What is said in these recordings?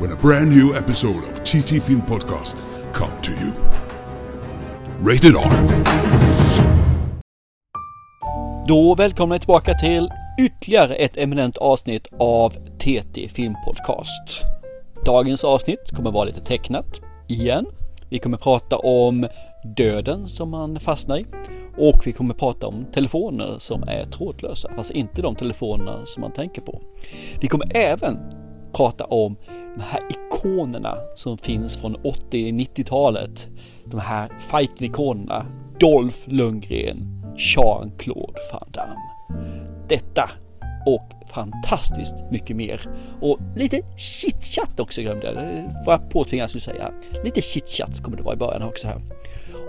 when a brand new episode of TT Film Podcast comes to you. Rated R. Då välkomna tillbaka till ytterligare ett eminent avsnitt av TT Film Podcast. Dagens avsnitt kommer vara lite tecknat igen. Vi kommer prata om döden som man fastnar i. Och vi kommer prata om telefoner som är trådlösa. Fast inte de telefoner som man tänker på. Vi kommer även prata om de här ikonerna som finns från 80-90-talet. De här fighting-ikonerna. Dolph Lundgren, Jean-Claude Van Damme. Detta och fantastiskt mycket mer. Och lite chitchat också glömde jag. Får jag påtvinga skulle säga. Lite chitchat kommer det vara i början också här.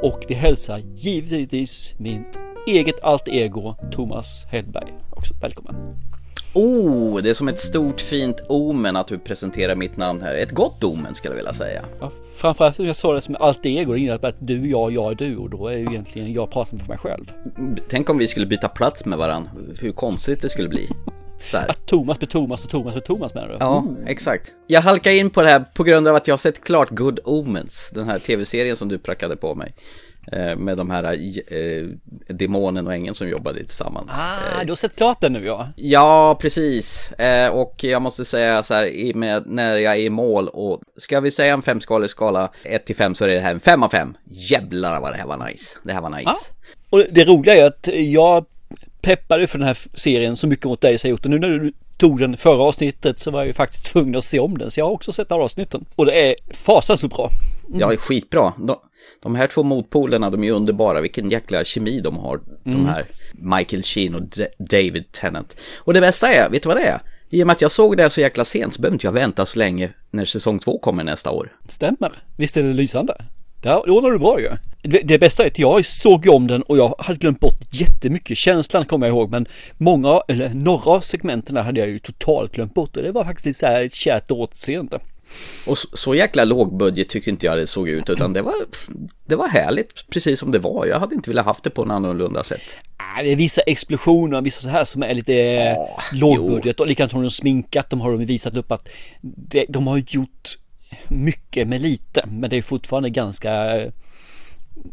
Och vi hälsar givetvis min eget alter ego Thomas Hedberg. Också välkommen. Oh, det är som ett stort fint omen att du presenterar mitt namn här. Ett gott omen skulle jag vilja säga. Ja, framförallt jag sa det som alter ego. Det innebär att du, jag är du. Och då är ju egentligen jag pratar för mig själv. Tänk om vi skulle byta plats med varandra. Hur konstigt det skulle bli. Att Thomas med Thomas och Thomas med Thomas menar du? Ja, exakt. Jag halkar in på det här på grund av att jag har sett klart Good Omens. Den här tv-serien som du prackade på mig. Med de här demonen och ängeln som jobbade tillsammans. Ah, du har sett klart den nu, ja. Ja, precis. Och jag måste säga så här, när jag är i mål och ska vi säga en femskalig skala 1-5 så är det här en 5 av 5. Jävlar vad det här var nice. Det här var nice. Ah. Och det roliga är att jag peppade för den här serien så mycket mot dig så jag gjort. Och nu när du tog den förra avsnittet så var jag ju faktiskt tvungen att se om den. Så jag har också sett alla avsnitten. Och det är fasans så bra. Mm. Ja, det är skitbra. De här två motpolerna, de är underbara. Vilken jäkla kemi de har. De här Michael Sheen och David Tennant. Och det bästa är, vet du vad det är? I och med att jag såg det här så jäkla sent så behöver inte jag vänta så länge när säsong 2 kommer nästa år. Stämmer. Visst är det lysande. Ja, det ordnar du bra ju. Det bästa är att jag såg om den och jag hade glömt bort jättemycket. Känslan kommer jag ihåg, men många, eller några av segmenten hade jag ju totalt glömt bort. Och det var faktiskt så här ett kärt återseende. Och så jäkla lågbudget tyckte inte jag det såg ut, utan det var härligt precis som det var. Jag hade inte velat haft det på en annorlunda sätt. Det är vissa explosioner, vissa så här som är lite lågbudget. Jo. Och likadant har de sminkat, de har visat upp att de har gjort mycket med lite, men det är fortfarande ganska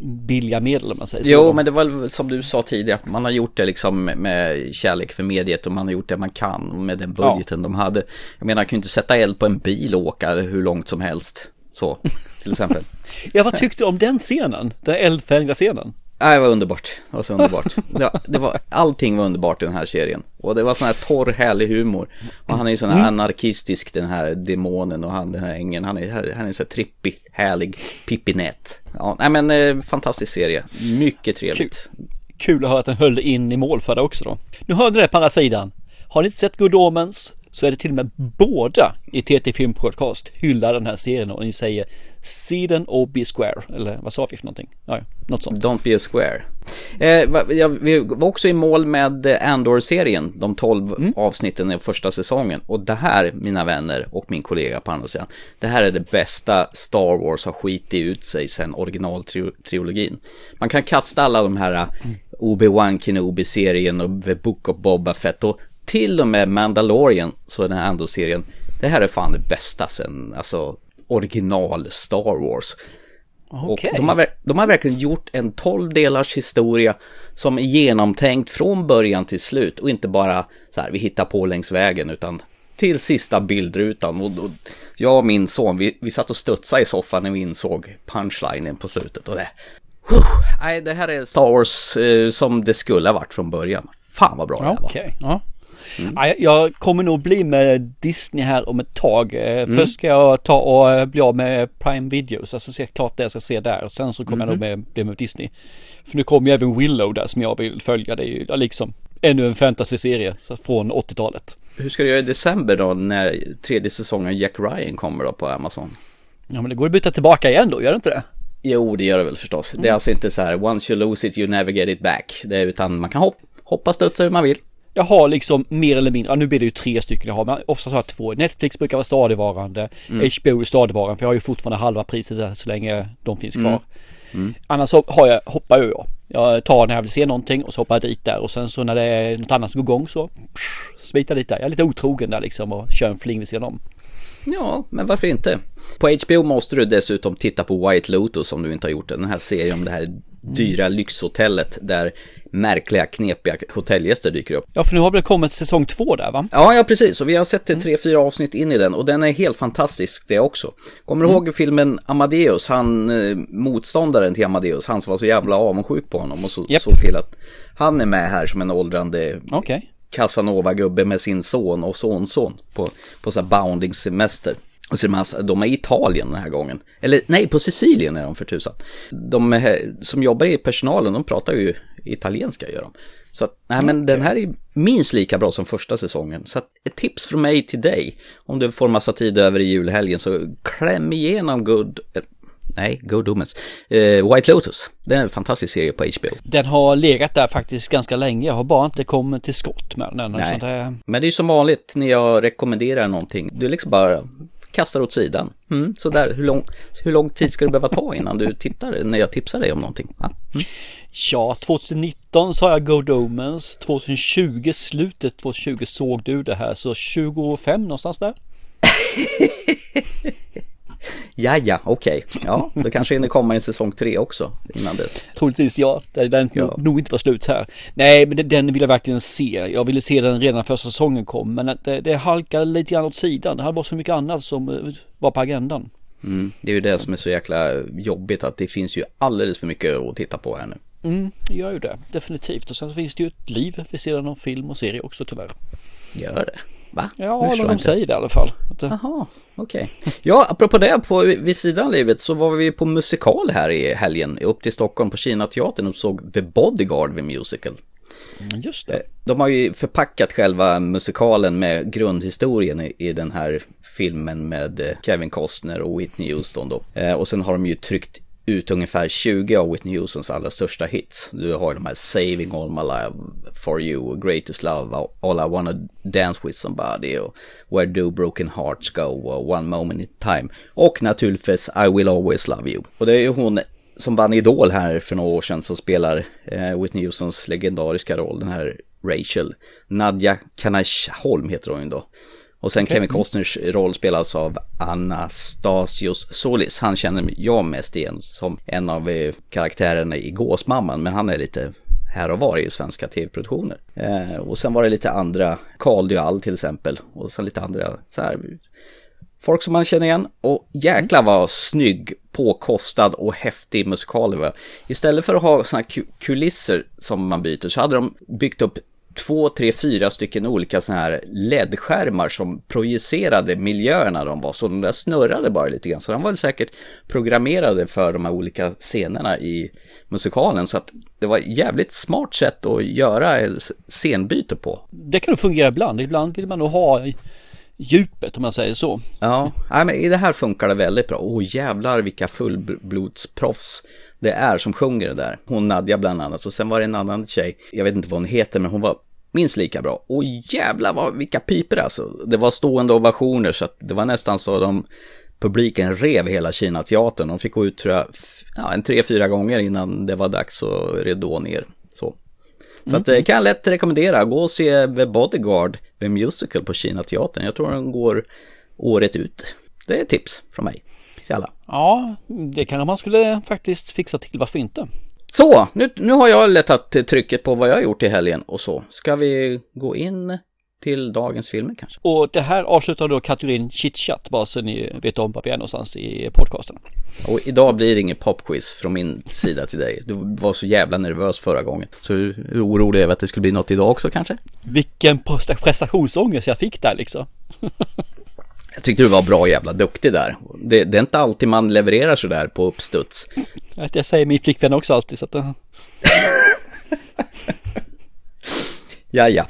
billiga medel om man säger så. Jo, men det var som du sa tidigare, man har gjort det liksom med kärlek för mediet och man har gjort det man kan med den budgeten de hade. Jag menar, jag kan ju inte sätta eld på en bil och åka hur långt som helst så, till exempel. Ja, vad tyckte du om den scenen? Den eldfängda scenen? Nej, det var underbart. Det var så underbart. Allting var underbart i den här serien. Och det var sån här torr, härlig humor. Och han är ju sån här anarkistisk, den här demonen, och han, den här ängeln. Han är så här trippig, härlig, pippinät. Ja, nej men fantastisk serie. Mycket trevligt. Kul att höra att den höll in i mål för det också då. Nu hörde ni det på andra sidan. Har ni inte sett Good Omens så är det till och med båda i TT Film Podcast hyllar den här serien och ni säger see den och be square, eller vad sa vi för någonting? Ja, något sånt. Don't be a square. Vi var också i mål med Andor-serien, de 12 avsnitten i första säsongen, och det här, mina vänner och min kollega på andra sidan, det här är det bästa Star Wars har skitit ut sig sedan originaltrilogin. Man kan kasta alla de här Obi-Wan Kenobi-serien och The Book of Boba Fett och till och med Mandalorian, så den här Andor-serien, det här är fan det bästa sen, alltså original Star Wars. Okay. Och de har verkligen gjort en 12-delars historia som är genomtänkt från början till slut och inte bara så här, vi hittar på längs vägen, utan till sista bildrutan. Och jag och min son, vi satt och studsade i soffan när vi insåg punchlinen på slutet och det. Nej, det här är Star Wars som det skulle ha varit från början. Fan vad bra det här var. Okej, ja. Mm. Jag kommer nog bli med Disney här om ett tag. Först ska jag ta och bli av med Prime Videos, alltså se klart det jag ska se där. Och sen så kommer jag nog bli med Disney. För nu kommer ju även Willow där som jag vill följa. Det är ju liksom ännu en fantasy-serie från 80-talet. Hur ska du göra i december då när tredje säsongen Jack Ryan kommer då på Amazon? Ja, men det går att byta tillbaka igen då, gör det inte det? Jo, det gör det väl förstås. Det är alltså inte så här, once you lose it, you never get it back. Det är, utan man kan hoppa stötta hur man vill. Jag har liksom mer eller mindre, ja, nu blir det ju 3 stycken jag har, men ofta har jag 2. Netflix brukar vara stadigvarande, HBO är stadigvarande, för jag har ju fortfarande halva priset där så länge de finns kvar. Annars så hoppar jag. Jag tar när jag vill se någonting och så hoppar jag dit där, och sen så när det är något annat som går igång så smitar lite där. Jag är lite otrogen där liksom och kör en fling vid sidan om. Ja, men varför inte? På HBO måste du dessutom titta på White Lotus om du inte har gjort det. Den här serien om det här dyra lyxhotellet där märkliga, knepiga hotellgäster dyker upp. Ja, för nu har väl kommit säsong 2 där, va? Ja, precis. Och vi har sett 3-4 avsnitt in i den, och den är helt fantastisk det också. Kommer du ihåg filmen Amadeus? Han, motståndaren till Amadeus, han som var så jävla avundsjuk på honom och så till att han är med här som en åldrande... Okay. Casanova-gubbe med sin son och sonson på så här bounding-semester. Och så är de är i Italien den här gången. Eller nej, på Sicilien är de för tusan. De är, som jobbar i personalen, de pratar ju italienska, gör de. Så att, nej, men den här är minst lika bra som första säsongen. Så att, ett tips från mig till dig, om du får massa tid över i julhelgen, så kläm igenom Good Omens. White Lotus. Det är en fantastisk serie på HBO. Den har legat där faktiskt ganska länge. Jag har bara inte kommit till skott med den. Nej. Men det är ju som vanligt när jag rekommenderar någonting. Du liksom bara kastar åt sidan. Så där, hur lång tid ska du behöva ta innan du tittar när jag tipsar dig om någonting? Ja, 2019 sa jag Good Omens. 2020, slutet 2020 såg du det här. Så 25 någonstans där. Jaja, okej. Ja, då kanske hinner komma i säsong 3 också innan dess. Troligtvis ja, den nog inte var slut här. Nej, men den vill jag verkligen se. Jag ville se den redan första säsongen kom, men det halkade lite grann åt sidan. Det hade varit så mycket annat som var på agendan. Det är ju det som är så jäkla jobbigt, att det finns ju alldeles för mycket att titta på här nu. Det gör ju det, definitivt. Och sen så finns det ju ett liv vid sidan av film och serie också, tyvärr. Gör det? Va? Ja, eller de säger det i alla fall. Jaha, okej. Ja, apropå det, vid sidan av livet så var vi på musikal här i helgen. Upp till Stockholm på Kina teatern och såg The Bodyguard vid musical. Just det. De har ju förpackat själva musikalen med grundhistorien i den här filmen med Kevin Costner och Whitney Houston då. Och sen har de ju tryckt ut ungefär 20 av Whitney Houstons allra största hits. Du har de här Saving All My Life For You, Greatest Love, All I Wanna Dance With Somebody, och Where Do Broken Hearts Go, One Moment In Time, och naturligtvis I Will Always Love You. Och det är ju hon som vann Idol här för några år sedan som spelar Whitney Houstons legendariska roll, den här Rachel. Nadja Kanashholm heter hon ju då. Och sen Kevin Costners roll spelas av Anastasius Solis. Han känner jag mest igen som en av karaktärerna i Gåsmamman, men han är lite här och var i svenska tv-produktioner. Och sen var det lite andra, Carl Duall till exempel, och sen lite andra så här, folk som man känner igen. Och jäklar vad snygg, påkostad och häftig musikal. Istället för att ha såna här kulisser som man byter, så hade de byggt upp 2, 3, 4 stycken olika såna här LED-skärmar som projicerade miljöerna de var. Så de där snurrade bara lite grann. Så de var säkert programmerade för de här olika scenerna i musikalen. Så att det var ett jävligt smart sätt att göra scenbyte på. Det kan nog fungera ibland. Ibland vill man nog ha djupet, om man säger så. Ja, men i det här funkar det väldigt bra. Åh, jävlar vilka fullblodsproffs det är som sjunger det där. Hon Nadja bland annat. Och sen var det en annan tjej. Jag vet inte vad hon heter, men hon var minst lika bra. Och jävlar vilka piper alltså. Det var stående ovationer, så att det var nästan så publiken rev hela Kina teatern. De fick gå ut, tror jag, 3-4 gånger innan det var dags att redå ner. Så att det kan jag lätt rekommendera. Gå och se The Bodyguard, The Musical på Kina teatern. Jag tror den går året ut. Det är tips från mig. Jalla. Ja, det kan man skulle faktiskt fixa till, varför inte? Så, nu har jag lättat trycket på vad jag har gjort i helgen och så. Ska vi gå in till dagens filmer kanske? Och det här avslutar då kategorin chitchat, bara så ni vet om vad vi är någonstans i podcasten. Och idag blir det ingen popquiz från min sida till dig. Du var så jävla nervös förra gången. Så du är orolig över att det skulle bli något idag också kanske? Vilken prestationsångest jag fick där liksom. Jag tyckte du var bra jävla duktig där. Det är inte alltid man levererar så där på uppstuds. Jag säger min flickvän också alltid. Så att... Jaja.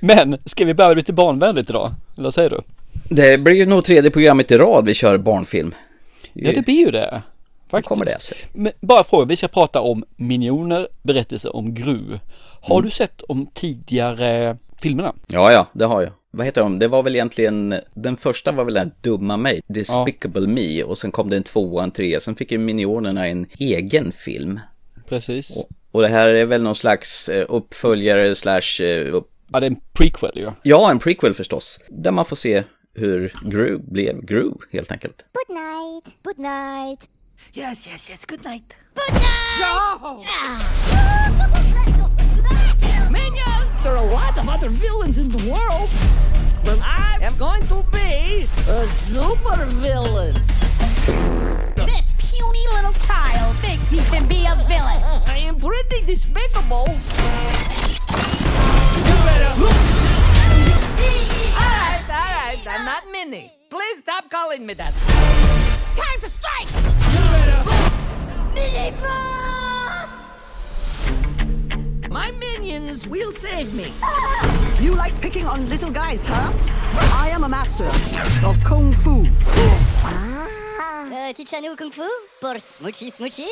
Men ska vi börja lite barnvänligt idag? Eller vad säger du? Det blir nog tredje programmet i rad vi kör barnfilm. Ja, det blir ju det. Kommer det sig. Men bara fråga, vi ska prata om Minioner, berättelser om Gru. Har du sett om tidigare filmerna? Ja, det har jag. Vad heter de? Det var väl egentligen, den första var väl den dumma mig, Despicable Me, och sen kom det en tvåa, en trea, sen fick ju Minionerna en egen film. Precis. Och det här är väl någon slags uppföljare slash... Ja, det är en prequel ju. Ja, en prequel förstås. Där man får se hur Gru blev Gru, helt enkelt. Good night, good night. Yes, yes, yes, good night. Good night! No! Minions! There are a lot of other villains in the world. But I am going to be a super villain. This puny little child thinks he can be a villain. I am pretty despicable. You better Alright, I'm not Minnie. Please stop calling me that. Time to strike! My minions will save me. You like picking on little guys, huh? I am a master of kung fu. Teach us kung fu for smoochy smoochy.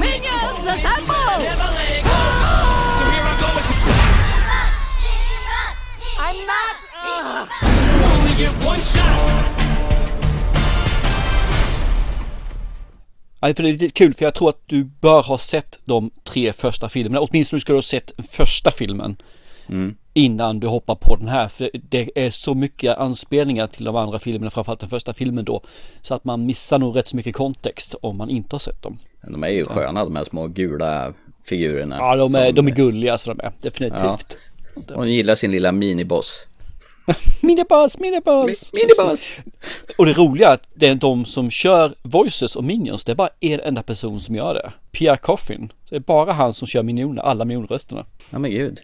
Minions assemble! I'm not! Only get one shot! Det är lite kul, för jag tror att du bör ha sett de tre första filmerna. Åtminstone ska du ha sett första filmen innan du hoppar på den här. För det är så mycket anspelningar till de andra filmerna, framförallt den första filmen då. Så att man missar nog rätt så mycket kontext om man inte har sett dem. De är ju sköna, de här små gula figurerna. Ja, de är gulliga, så de är definitivt. Ja. Hon gillar sin lilla miniboss. Miniboss. Och det roliga är att det är de som kör voices och minions, det är bara en enda person som gör det. Pierre Coffin. Det är bara han som kör minioner, alla minionrösterna. Ja, men gud.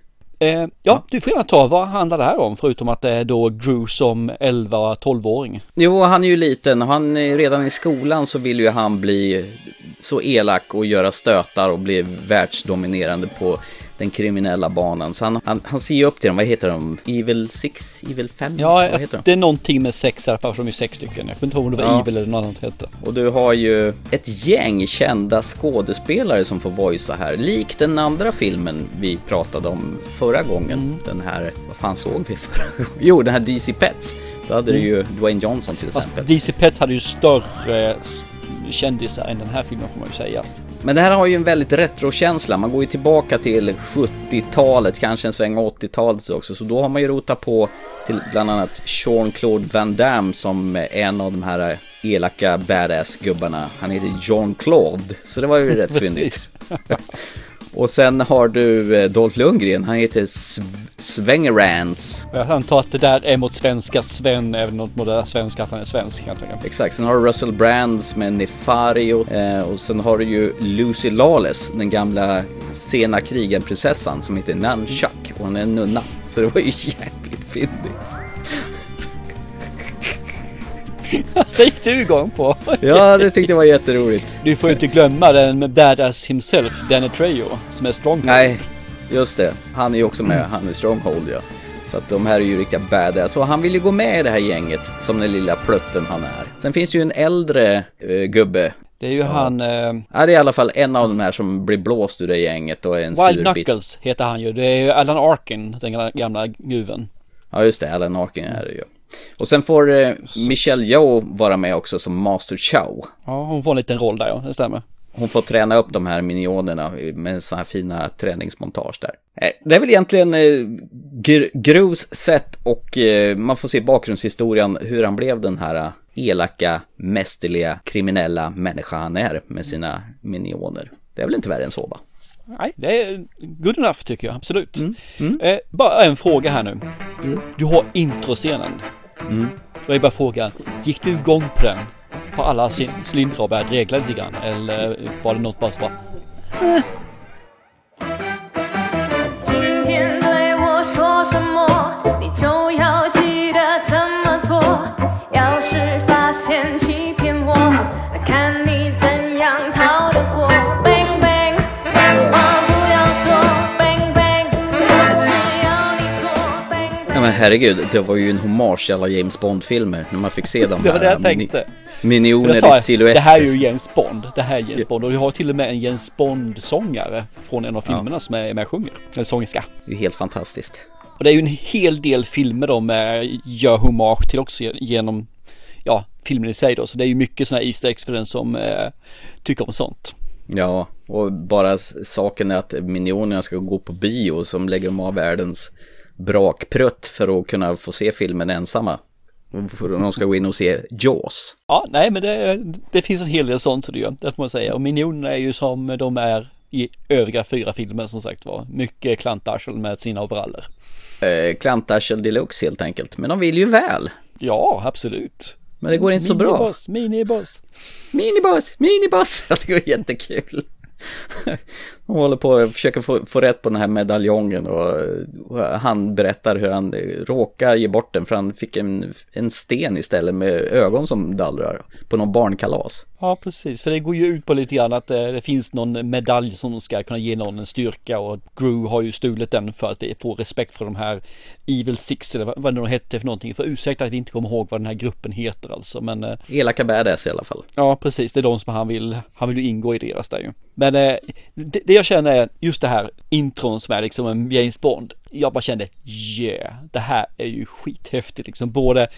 Du får gärna ta, vad handlar det här om? Förutom att det är då Gru som 11-12-åring. Jo, han är ju liten. Han är redan i skolan, så vill ju han bli så elak och göra stötar och bli världsdominerande på den kriminella banan. Så han ser ju upp till dem. Vad heter de? Evil 6? Evil 5? Ja, vad heter de? Det är någonting med 6 här, för de är 6 stycken. Jag kunde inte ihåg om det var Evil eller något annat heter. Och du har ju ett gäng kända skådespelare som får voicea här. Likt den andra filmen vi pratade om förra gången. Den här, vad fan såg vi förra gången? Jo, den här DC Pets. Då hade det ju Dwayne Johnson till exempel. Fast DC Pets hade ju större kändisar än den här filmen, får man ju säga. Men det här har ju en väldigt retrokänsla. Man går ju tillbaka till 70-talet, kanske en sväng 80-talet också. Så då har man ju rotat på till bland annat Jean-Claude Van Damme som är en av de här elaka badass-gubbarna. Han heter Jean-Claude, så det var ju rätt fyndigt. Och sen har du Dolph Lundgren, han heter Svengerans. Jag antar att det där är mot svenska Sven, även mot moderna svenska att han är svensk. Exakt, sen har du Russell Brand som är Nefario, och sen har du ju Lucy Lawless, den gamla sena krigenprinsessan som heter Nunchuck, och hon är en nunna. Så det var ju jävligt fyndigt. Det gick du igång på. Ja, det tyckte jag var jätteroligt. Du får ju inte glömma den med badass himself, Danny Trejo, som är Stronghold. Nej, just det. Han är ju också med. Han är Stronghold, ja. Så att de här är ju riktiga badass. Så han vill ju gå med i det här gänget som den lilla plötten han är. Sen finns ju en äldre gubbe. Det är ju han... Ja, det är i alla fall en av de här som blir blåst ur det gänget och är en Wild surbit. Knuckles heter han ju. Det är ju Alan Arkin, den gamla guven. Ja, just det. Alan Arkin är det ju. Och sen får Michelle Yeoh vara med också som Master Chow. Ja, hon får en liten roll där, ja, det stämmer. Hon får träna upp de här minionerna med så här fina träningsmontage där. Det är väl egentligen Grus sätt, och man får se bakgrundshistorien hur han blev den här elaka, mästerliga, kriminella människa han är med sina minioner. Det är väl inte värre än så, va? Nej, det är good enough tycker jag, absolut. Bara en fråga här nu. Du har introscenen. Då är bara frågan, gick du igång på den? På alla slindrar och började regla lite grann? Eller var det något bara så bara... herregud, det var ju en hommage i alla James Bond-filmer när man fick se dem. Det var det jag tänkte. Minioner i silhuetter. Det här är ju James Bond. Det här är James Bond. Och vi har till och med en James Bond-sångare från en av filmerna som är med och sjunger. Eller sångerska. Det är ju helt fantastiskt. Och det är ju en hel del filmer de gör hommage till också genom filmen i sig då. Så det är ju mycket sådana här easter eggs för den som tycker om sånt. Ja, och bara saken är att minionerna ska gå på bio som lägger dem av världens brakprutt för att kunna få se filmen ensamma. För de ska gå in och se Jaws. Ja, nej men det finns en hel del sånt så det gör, det får man säga. Och minionerna är ju som de är i övriga 4 filmer som sagt var. Mycket klantarsel med sina overaller. Klantarsel deluxe helt enkelt. Men de vill ju väl. Ja, absolut. Men det går inte miniboss, så bra. Miniboss. Det var jättekul. De håller på att försöka få rätt på den här medaljongen och han berättar hur han råkar ge bort den för han fick en sten istället med ögon som dallrar på någon barnkalas. Ja, precis. För det går ju ut på lite grann att det finns någon medalj som de ska kunna ge någon en styrka och Gru har ju stulit den för att få respekt för de här Evil Six eller vad de hette för någonting. För ursäkta att vi inte kommer ihåg vad den här gruppen heter alltså. Men, elaka badass i alla fall. Ja, precis. Det är de som han vill ju ingå i deras där ju. Men det jag känner är just det här intron som är liksom en James Bond. Jag bara kände, det här är ju skithäftigt liksom. Både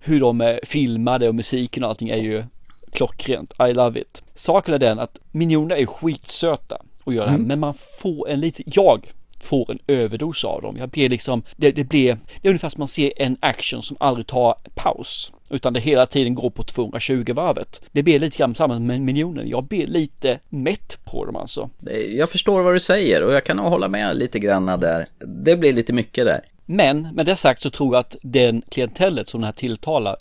hur de filmade och musiken och allting är ju klockrent. I love it. Saken är den att minionerna är skitsöta och gör det här, men man får jag får en överdos av dem. Jag blir liksom, det är ungefär som man ser en action som aldrig tar paus, utan det hela tiden går på 220-varvet. Det blir lite grann samma med miljonen. Jag blir lite mätt på dem alltså. Jag förstår vad du säger och jag kan hålla med lite granna där. Det blir lite mycket där. Men med det sagt så tror jag att den klientellet som den här tilltalar,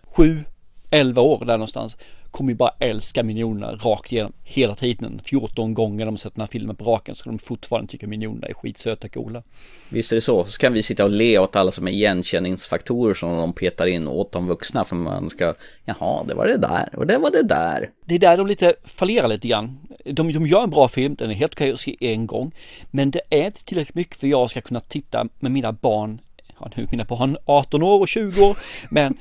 7-11 år där någonstans, kommer ju bara älska minionerna rakt igenom hela tiden. 14 gånger de sett den här filmen på raken så de fortfarande tycker minionerna är skitsöta och coola. Visst är det så. Så kan vi sitta och le åt alla som är igenkänningsfaktorer som de petar in åt de vuxna för man ska, jaha, det var det där och det var det där. Det är där de lite fallerar lite grann. De gör en bra film, den är helt okej att se en gång, men det är inte tillräckligt mycket för jag ska kunna titta med mina barn, nu mina barn 18 år och 20 år, men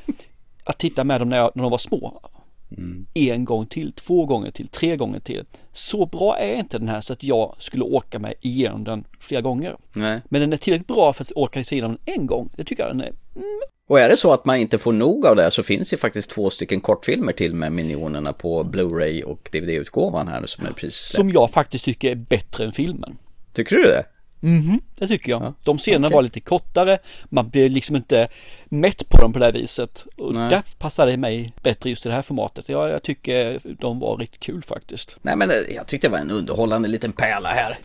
att titta med dem när de var små. En gång till, 2 gånger till, 3 gånger till. Så bra är inte den här så att jag skulle åka mig igenom den flera gånger. Nej. Men den är tillräckligt bra för att åka sig igenom den en gång. Det tycker jag den är. Och är det så att man inte får nog av det så finns det faktiskt 2 stycken kortfilmer till med minionerna på Blu-ray och DVD-utgåvan här som är precis släppt. Som jag faktiskt tycker är bättre än filmen. Tycker du det? Det tycker jag. Ja. De scenerna var lite kortare. Man blir liksom inte mätt på dem på det här viset. Och därför passade det mig bättre just i det här formatet. Jag tycker de var riktigt kul faktiskt. Nej, men jag tyckte det var en underhållande liten pärla här.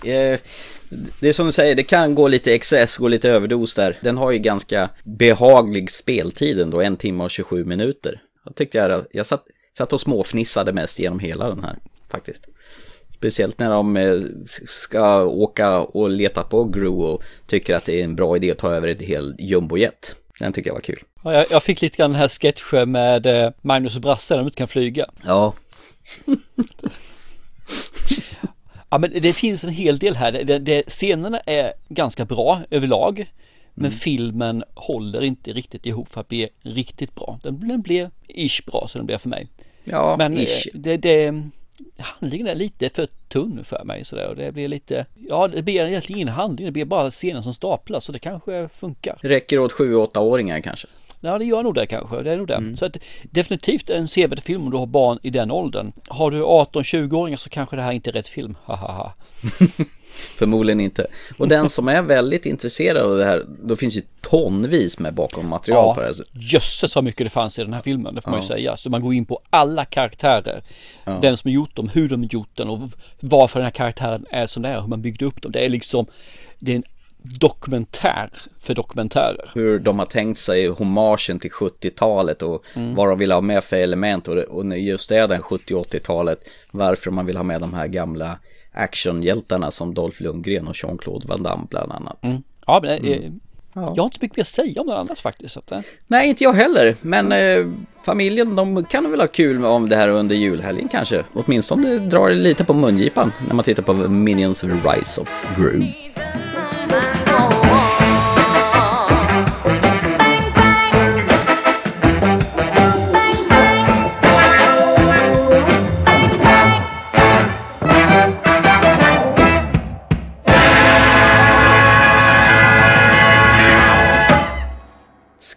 Det är som du säger, det kan gå lite excess, gå lite överdos där. Den har ju ganska behaglig speltid ändå, 1 timme och 27 minuter. Jag tyckte jag satt och småfnissade mest genom hela den här faktiskt. Speciellt när de ska åka och leta på Gru och tycker att det är en bra idé att ta över ett helt jumbojet. Den tycker jag var kul. Ja, jag fick lite grann den här sketchen med Magnus och Brasse när de inte kan flyga. Ja. Ja, men det finns en hel del här. Scenerna är ganska bra överlag. Men filmen håller inte riktigt ihop för att bli riktigt bra. Den blev ish bra så den blev för mig. Ja, men ish. Handlingen är lite för tunn för mig sådär, och det blir lite, det blir egentligen ingen handling, det blir bara scener som staplas, så det kanske funkar. Det räcker åt 7-8-åringar kanske? Ja, det gör nog det kanske, det är nog det. Så att, definitivt en sevärd film om du har barn i den åldern. Har du 18-20-åringar så kanske det här inte är rätt film, hahaha. Förmodligen inte. Och den som är väldigt intresserad av det här, då finns ju tonvis med bakom material på det här. Jösses vad mycket det fanns i den här filmen, det får man ju säga. Så man går in på alla karaktärer, vem som har gjort dem, hur de har gjort den och varför den här karaktären är som den är, hur man byggde upp dem. Det är liksom, det är en dokumentär för dokumentärer. Hur de har tänkt sig hommagen till 70-talet och vad de vill ha med för element och just det, den 70-80-talet, varför man vill ha med de här gamla actionhjältarna som Dolph Lundgren och Jean-Claude Van Damme bland annat. Ja, men jag har inte så mycket mer att säga om det annars faktiskt. Nej, inte jag heller. Men familjen, de kan väl ha kul om det här under julhelgen kanske. Åtminstone det drar lite på mungipan när man tittar på Minions Rise of Gru.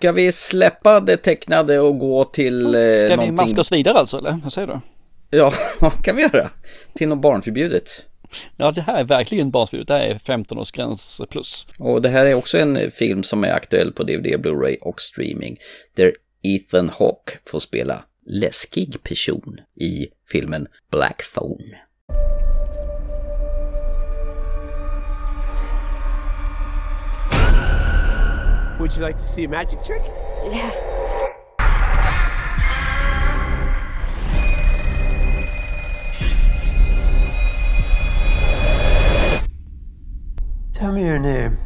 Ska vi släppa det tecknade och gå till någonting? Ska vi maska oss vidare alltså, eller? Vad säger du? Ja, vad kan vi göra? Till något barnförbjudet. Ja, det här är verkligen barnförbjudet. Det här är 15-årsgräns plus. Och det här är också en film som är aktuell på DVD, Blu-ray och streaming. Där Ethan Hawke får spela läskig person i filmen Black Phone. Would you like to see a magic trick? Yeah. Tell me your name.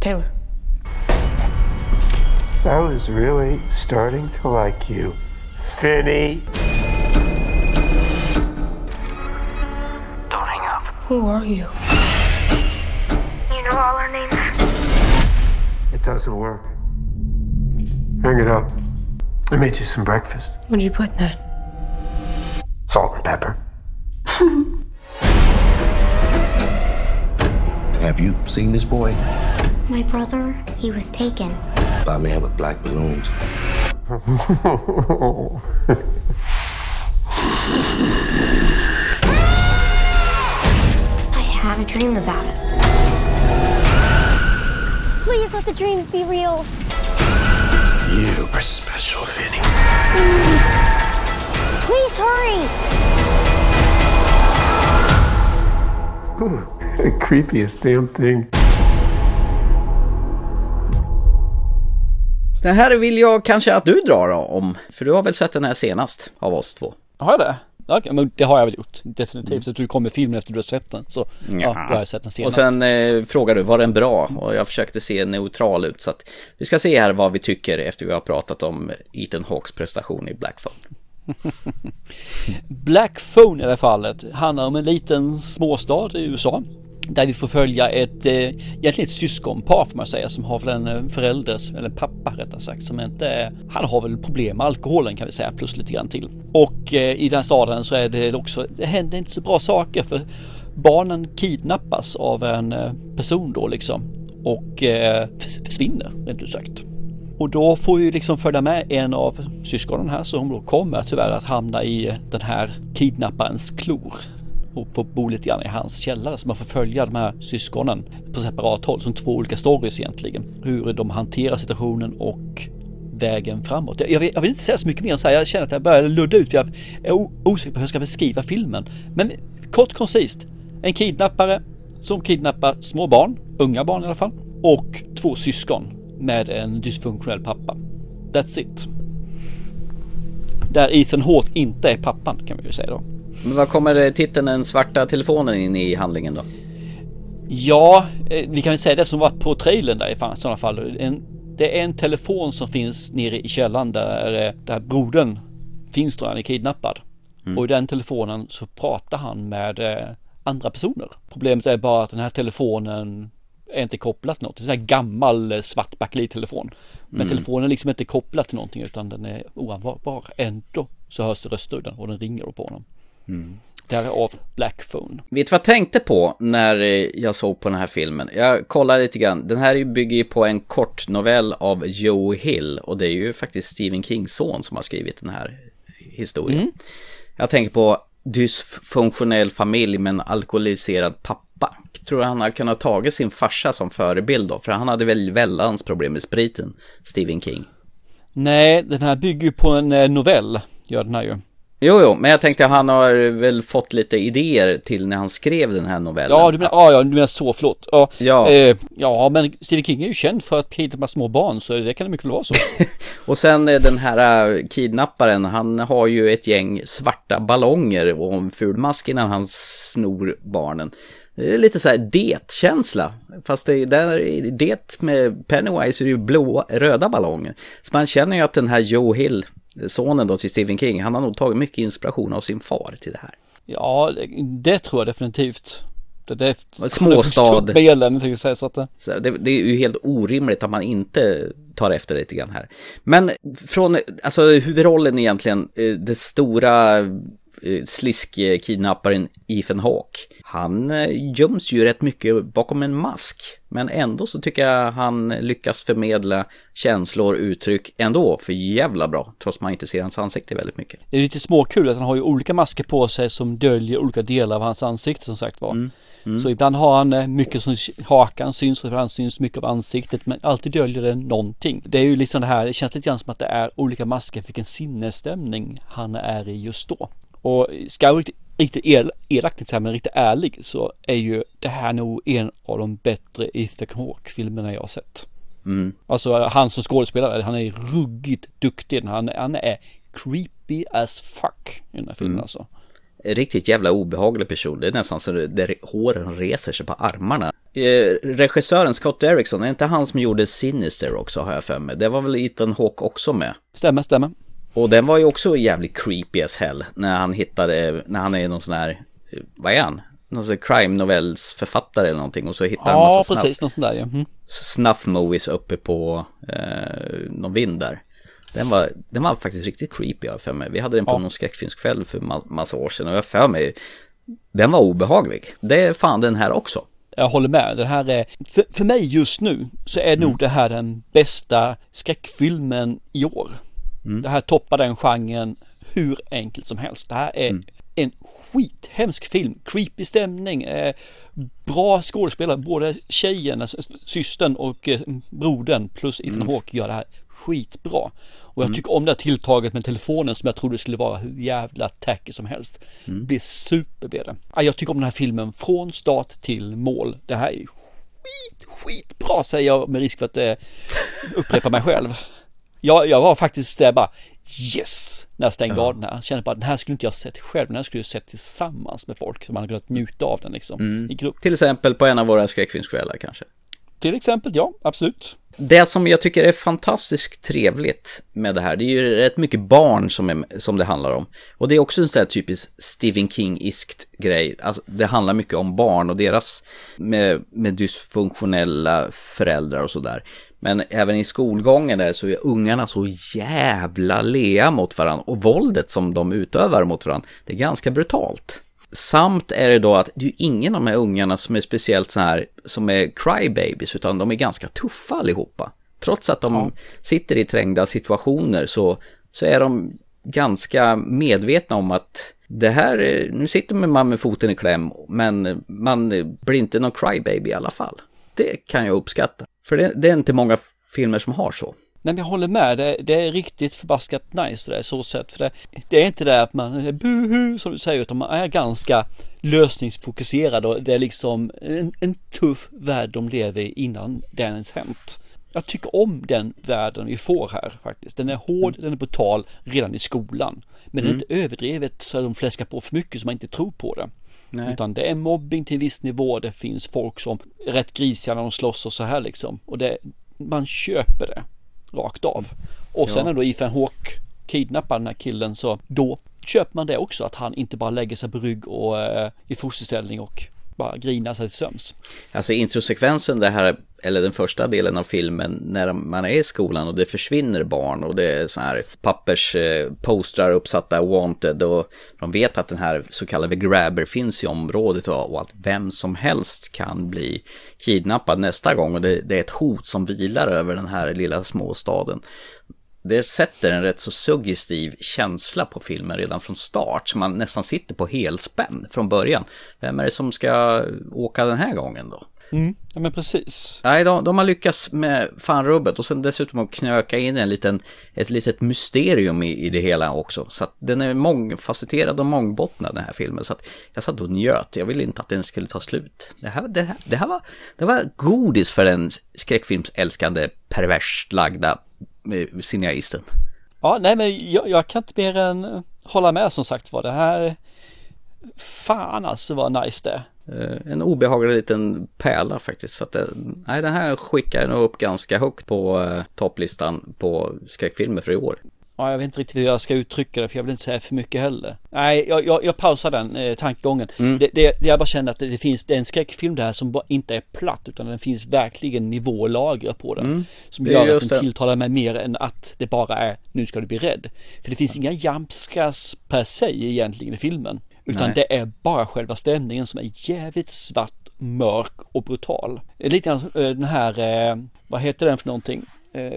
Taylor. I was really starting to like you, Finny. Don't hang up. Who are you? You know all our names. It doesn't work. Hang it up. I made you some breakfast. What'd you put in that? Salt and pepper. Have you seen this boy? My brother, he was taken. By a man with black balloons. I had a dream about it. Please let the dreams be real. You are special, Vinny. Please hurry. Ooh, the creepiest damn thing. Den här vill jag kanske att du drar om. För du har väl sett den här senast av oss två. Har jag det? Ja, men det har jag väl gjort, definitivt. Du kommer filmen efter du har sett den. Så ja, då har jag sett den senast. Och sen frågar du, var den bra? Och jag försökte se neutral ut. Så att vi ska se här vad vi tycker efter vi har pratat om Ethan Hawkes prestation i Black Phone. Black Phone i det här fallet handlar om en liten småstad i USA. Där vi får följa egentligen ett syskonpar får man säga, som har väl en förälder, eller en pappa rättare sagt, som inte, han har väl problem med alkoholen kan vi säga, plus lite grann till. Och i den staden så är det också, det händer inte så bra saker, för barnen kidnappas av en person då liksom och försvinner rent ut sagt. Och då får vi liksom följa med en av syskonen här, så hon då kommer tyvärr att hamna i den här kidnapparens klor. Och på bo lite grann i hans källare, så man får följa de här syskonen på separat håll som två olika stories egentligen. Hur de hanterar situationen och vägen framåt. Jag vill inte säga så mycket mer än så här. Jag känner att jag börjar ludda ut för jag är osäker på hur jag ska beskriva filmen. Men kort koncist, en kidnappare som kidnappar små barn, unga barn i alla fall, och två syskon med en dysfunktionell pappa. That's it. Där Ethan Hawke inte är pappan kan vi ju säga då. Men vad kommer titeln Den svarta telefonen in i handlingen då? Ja, vi kan väl säga det som var på trailern där i sådana fall. Det är en telefon som finns nere i källaren där brodern finns då, han är kidnappad. Och i den telefonen så pratar han med andra personer. Problemet är bara att den här telefonen är inte kopplad till något. Det är en sån här gammal svart bakelittelefon. Men telefonen är liksom inte kopplad till någonting utan den är oanvändbar. Ändå så hörs det röster ur den och den ringer på honom. Det här är av Black Phone. Vet du vad jag tänkte på när jag såg på den här filmen? Jag kollade lite grann. Den här bygger ju på en kort novell av Joe Hill. Och det är ju faktiskt Stephen Kings son som har skrivit den här historien. Jag tänker på dysfunktionell familj med en alkoholiserad pappa. Jag tror han hade kunnat tagit sin farsa som förebild då. För han hade väl väldans problem med spriten, Stephen King. Nej, den här bygger ju på en novell. Gör den här ju. Jo, men jag tänkte att han har väl fått lite idéer till när han skrev den här novellen. Ja, du menar så, förlåt. Ja, men Stephen King är ju känd för att kidnappa små barn, så det kan det mycket väl vara så. Och sen den här kidnapparen, han har ju ett gäng svarta ballonger och en ful mask innan han snor barnen. Det är lite så här det-känsla. Fast det med Pennywise är ju röda ballonger. Så man känner ju att den här Joe Hill, sonen då till Stephen King, han har nog tagit mycket inspiration av sin far till det här. Ja, det tror jag definitivt. Det är småstad. Det är ju helt orimligt att man inte tar efter lite grann här. Men från alltså huvudrollen egentligen, det stora slisk-kidnapparen Ethan Hawke. Han göms ju rätt mycket bakom en mask, men ändå så tycker jag han lyckas förmedla känslor, uttryck ändå för jävla bra, trots man inte ser hans ansikte väldigt mycket. Det är lite småkul att han har ju olika masker på sig som döljer olika delar av hans ansikte, som sagt var. Så ibland har han mycket som hakan syns, och han syns mycket av ansiktet, men alltid döljer det någonting. Det är ju liksom det här, det känns lite grann som att det är olika masker, vilken sinnesstämning han är i just då. Och ska jag riktigt elaktigt men riktigt ärlig, så är ju det här nog en av de bättre Ethan Hawke-filmerna jag har sett. Alltså han som skådespelare, han är ruggigt duktig. Han är creepy as fuck i den här filmen alltså. Riktigt jävla obehaglig person. Det är nästan så där håren reser sig på armarna. Regissören Scott Derrickson, är inte han som gjorde Sinister också, har jag för mig? Det var väl Ethan Hawke också med? Stämmer. Och den var ju också jävligt creepy as hell när han är någon sån här, vad är han? Någon sån crime novels författare eller någonting, och så hittar han massa snuff movies uppe på någon vind där. Den var faktiskt riktigt creepy för mig. Vi hade den på någon skräckfilmskväll för massa år sedan, och jag för mig den var obehaglig. Det är fan den här också. Jag håller med. Det här är, för mig just nu så är nog det här den bästa skräckfilmen i år. Det här toppar den genren hur enkelt som helst. Det här är en skithemsk film. Creepy stämning. Bra skådespelare. Både tjejen, systern och brodern plus Ethan Hawke gör det här skitbra. Och jag tycker om det här tilltaget med telefonen, som jag trodde skulle vara hur jävla tacky som helst. Blir superbra. Jag tycker om den här filmen från start till mål. Det här är skitbra, säger jag med risk för att upprepa mig själv. Jag var faktiskt där bara yes när jag stängde av den här. Jag kände bara, den här skulle inte jag sett själv, den här skulle jag sett tillsammans med folk som hade kunnat njuta av den liksom, i grupp. Till exempel på en av våra skräckfilmskvällar kanske. Till exempel, ja, absolut. Det som jag tycker är fantastiskt trevligt med det här, det är ju rätt mycket barn som det handlar om. Och det är också en sån här typisk Stephen King-iskt grej. Alltså, det handlar mycket om barn och deras med dysfunktionella föräldrar och sådär. Men även i skolgången där så är ungarna så jävla lea mot varandra, och våldet som de utövar mot varandra, det är ganska brutalt. Samt är det då att det är ju ingen av de här ungarna som är speciellt så här, som är crybabies, utan de är ganska tuffa allihopa. Trots att de sitter i trängda situationer så är de ganska medvetna om att det här, nu sitter man med foten i kläm, men man blir inte någon crybaby i alla fall. Det kan jag uppskatta. För det är inte många filmer som har så. Nej, men jag håller med. Det är riktigt förbaskat nice det där, så sätt. För det är inte det att man är buhu, som du säger, utan man är ganska lösningsfokuserad. Och det är liksom en tuff värld de lever i innan det ens hänt. Jag tycker om den världen vi får här faktiskt. Den är hård, den är brutal redan i skolan. Men det är inte överdrivet så att de fläskar på för mycket som man inte tror på det. Nej. Utan det är mobbing till en viss nivå. Det finns folk som är rätt grisiga när de slåss och så här liksom. Och man köper det rakt av. Och sen när då Ethan Hawke kidnappar den här killen, så då köper man det också, att han inte bara lägger sig på rygg och i fosterställning och bara grinar sig till söms. Alltså introsekvensen det här, eller den första delen av filmen, när man är i skolan och det försvinner barn, och det är så här papperspostrar uppsatta wanted, och de vet att den här så kallade grabber finns i området, och att vem som helst kan bli kidnappad nästa gång, och det är ett hot som vilar över den här lilla småstaden. Det sätter en rätt så suggestiv känsla på filmen redan från start, så man nästan sitter på helspänn från början. Vem är det som ska åka den här gången då? Ja, men precis. Nej, de har lyckats med fanrubbet, och sen dessutom att knöka in ett litet mysterium i det hela också. Så att den är mångfacetterad och mångbottnad, den här filmen. Så att jag satt och njöt. Jag ville inte att den skulle ta slut. Det här var godis för den skräckfilmsälskande perverst lagda cineasten. Ja, nej, men jag kan inte mer än hålla med, som sagt var. Det här, fan alltså, vad nice det. En obehaglig liten pärla faktiskt. Så att den här skickar jag nog upp ganska högt på topplistan på skräckfilmer för i år. Ja, jag vet inte riktigt hur jag ska uttrycka det, för jag vill inte säga för mycket heller. Nej, jag pausar den tankegången. Det jag bara känner att det är en skräckfilm där som bara inte är platt, utan den finns verkligen nivålager på den. Som gör att den tilltalar mig mer än att det bara är, nu ska du bli rädd. För det finns inga jumpscares per se egentligen i filmen. utan det är bara själva stämningen som är jävligt svart, mörk och brutal. Lite grann den här, vad heter den för någonting?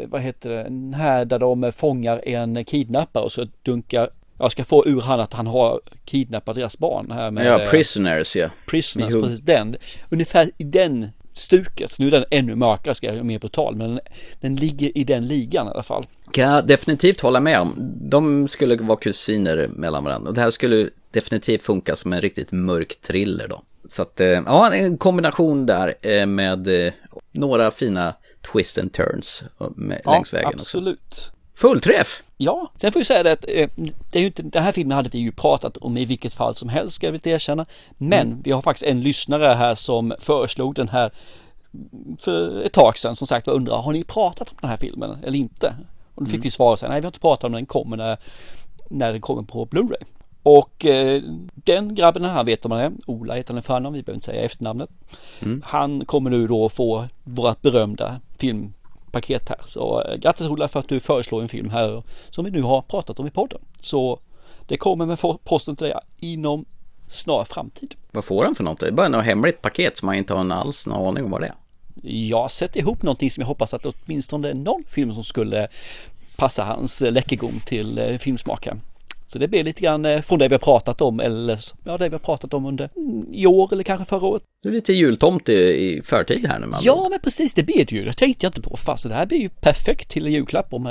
Vad heter det? Den här där de fångar en kidnappare och så dunkar, jag ska få ur han att han har kidnappat deras barn här med Prisoners, ja. Prisoners, precis den. Ungefär i den stuket. Nu är den ännu mörkare, ska jag mer brutal, men den ligger i den ligan i alla fall. Kan jag definitivt hålla med om. De skulle vara kusiner mellan varandra. Och det här skulle definitivt funka som en riktigt mörk thriller då. Så att, ja, en kombination där med några fina twists and turns längs vägen. Absolut. Också. Fullträff! Ja, sen får jag säga det att det är ju inte, den här filmen hade vi ju pratat om i vilket fall som helst, ska jag väl erkänna. Men vi har faktiskt en lyssnare här som föreslog den här för ett tag sedan, som sagt, och undrar, har ni pratat om den här filmen eller inte? Och då fick vi svara så här, nej, vi har inte pratat om den, kommer när den kommer på Blu-ray. Och den grabben här, vet man det, Ola heter den förnamn, vi behöver inte säga efternamnet. Han kommer nu då få vårt berömda filmpaket här. Så grattis Ola för att du föreslår en film här som vi nu har pratat om i podden. Så det kommer med posten till dig inom snar framtid. Vad får han för något? Det är bara något hemligt paket som man inte har alls någon aning om vad det är. Jag sätter ihop någonting som jag hoppas att åtminstone någon film som skulle passa hans läckegom till filmsmaken. Så det blir lite grann från det vi har pratat om, eller ja, det vi har pratat om under i år eller kanske förra året. Du är lite jultomt i förtid här nu. Ja, men precis, det blir det ju. Det tänkte jag inte på, fast det här blir ju perfekt till julklapp om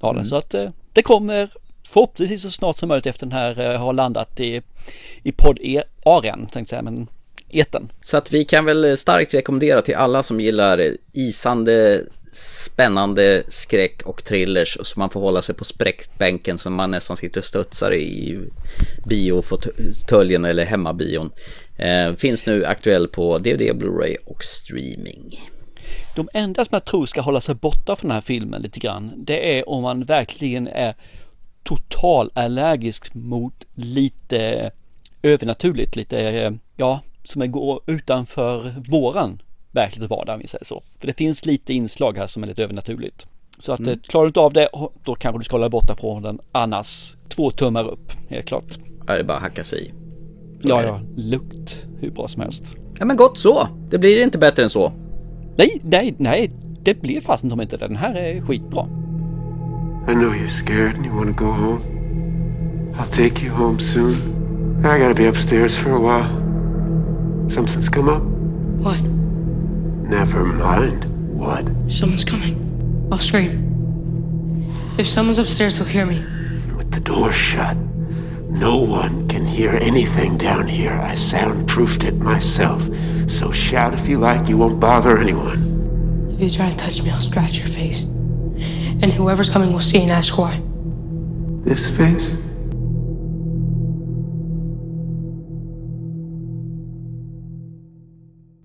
dagen. Så att det kommer förhoppningsvis så snart som möjligt efter den här har landat i podd-aren, tänkte jag, men eten. Så att vi kan väl starkt rekommendera till alla som gillar isande, spännande skräck och thrillers, så man får hålla sig på spräckbänken så man nästan sitter och studsar i biofåtöljen eller hemmabion. Finns nu aktuell på DVD, Blu-ray och streaming. De enda som jag tror ska hålla sig borta från den här filmen lite grann, det är om man verkligen är totalallergisk mot lite övernaturligt, lite som går utanför våran verkligt vardag, vi säger så. För det finns lite inslag här som är lite övernaturligt. Så att klarar du inte av det, då kanske du ska hålla borta från den, annars 2 tummar upp, helt klart. Ja, det är bara att hacka sig i. Ja, lukt hur bra som helst. Ja, men gott så. Det blir inte bättre än så. Nej. Det blir fast inte det. Den här är skitbra. I know you're scared and you want to go home. I'll take you home soon. I gotta be upstairs for a while. Something's come up. What? Never mind. What? Someone's coming. I'll scream. If someone's upstairs, they'll hear me. With the door shut, no one can hear anything down here. I soundproofed it myself. So shout if you like, you won't bother anyone. If you try to touch me, I'll scratch your face. And whoever's coming will see and ask why. This face?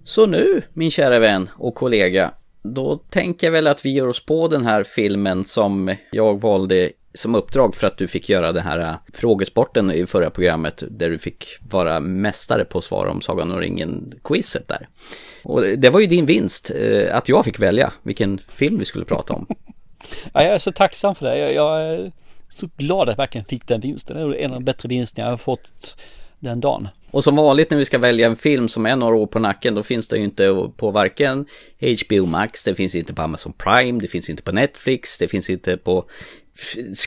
Så nu, min kära vän och kollega, då tänker jag väl att vi gör oss på den här filmen som jag valde som uppdrag för att du fick göra den här frågesporten i förra programmet, där du fick vara mästare på att svara om Sagan och ringen-quizet där. Och det var ju din vinst, att jag fick välja vilken film vi skulle prata om. Ja, jag är så tacksam för det. Jag är så glad att jag verkligen fick den vinsten. Det är en av de bättre vinsterna jag har fått den dagen. Och som vanligt när vi ska välja en film som är några år på nacken, då finns det ju inte på varken HBO Max, det finns inte på Amazon Prime, det finns inte på Netflix, det finns inte på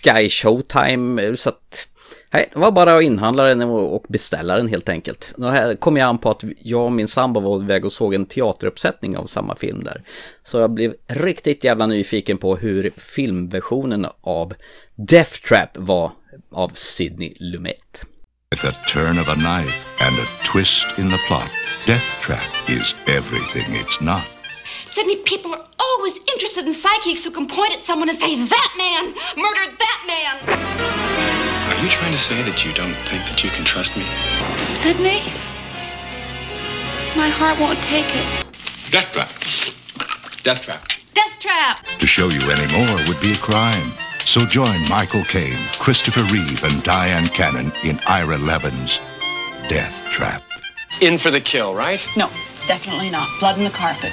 Sky Showtime, så att det var bara att inhandla den och beställa den helt enkelt. Och här kom jag an på att jag och min sambo var väg och såg en teateruppsättning av samma film där. Så jag blev riktigt jävla nyfiken på hur filmversionen av Deathtrap var av Sidney Lumet. At the turn of a knife and a twist in the plot, Deathtrap is everything it's not. Sydney, people are always interested in psychics who can point at someone and say, that man murdered that man. Are you trying to say that you don't think that you can trust me? Sydney, my heart won't take it. Deathtrap. Deathtrap. Deathtrap. To show you any more would be a crime. So join Michael Caine, Christopher Reeve, and Diane Cannon in Ira Levin's Death Trap. In for the kill, right? No, definitely not. Blood in the carpet.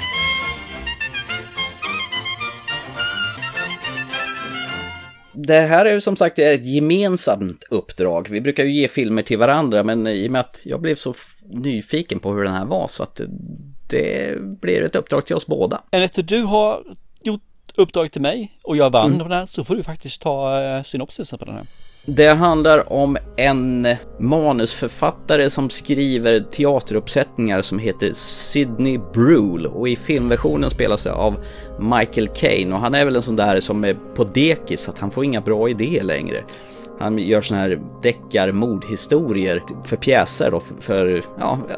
det här är ju som sagt ett gemensamt uppdrag. Vi brukar ju ge filmer till varandra, men i och med att jag blev så nyfiken på hur den här var, så att det blir ett uppdrag till oss båda. Men efter du har gjort uppdrag till mig och jag vann på den här, så får du faktiskt ta synopsisen på den här. Det handlar om en manusförfattare som skriver teateruppsättningar som heter Sidney Bruhl, och i filmversionen spelas det av Michael Caine, och han är väl en sån där som är på dekis att han får inga bra idéer längre. Han gör såna här deckarmordhistorier för pjäser då,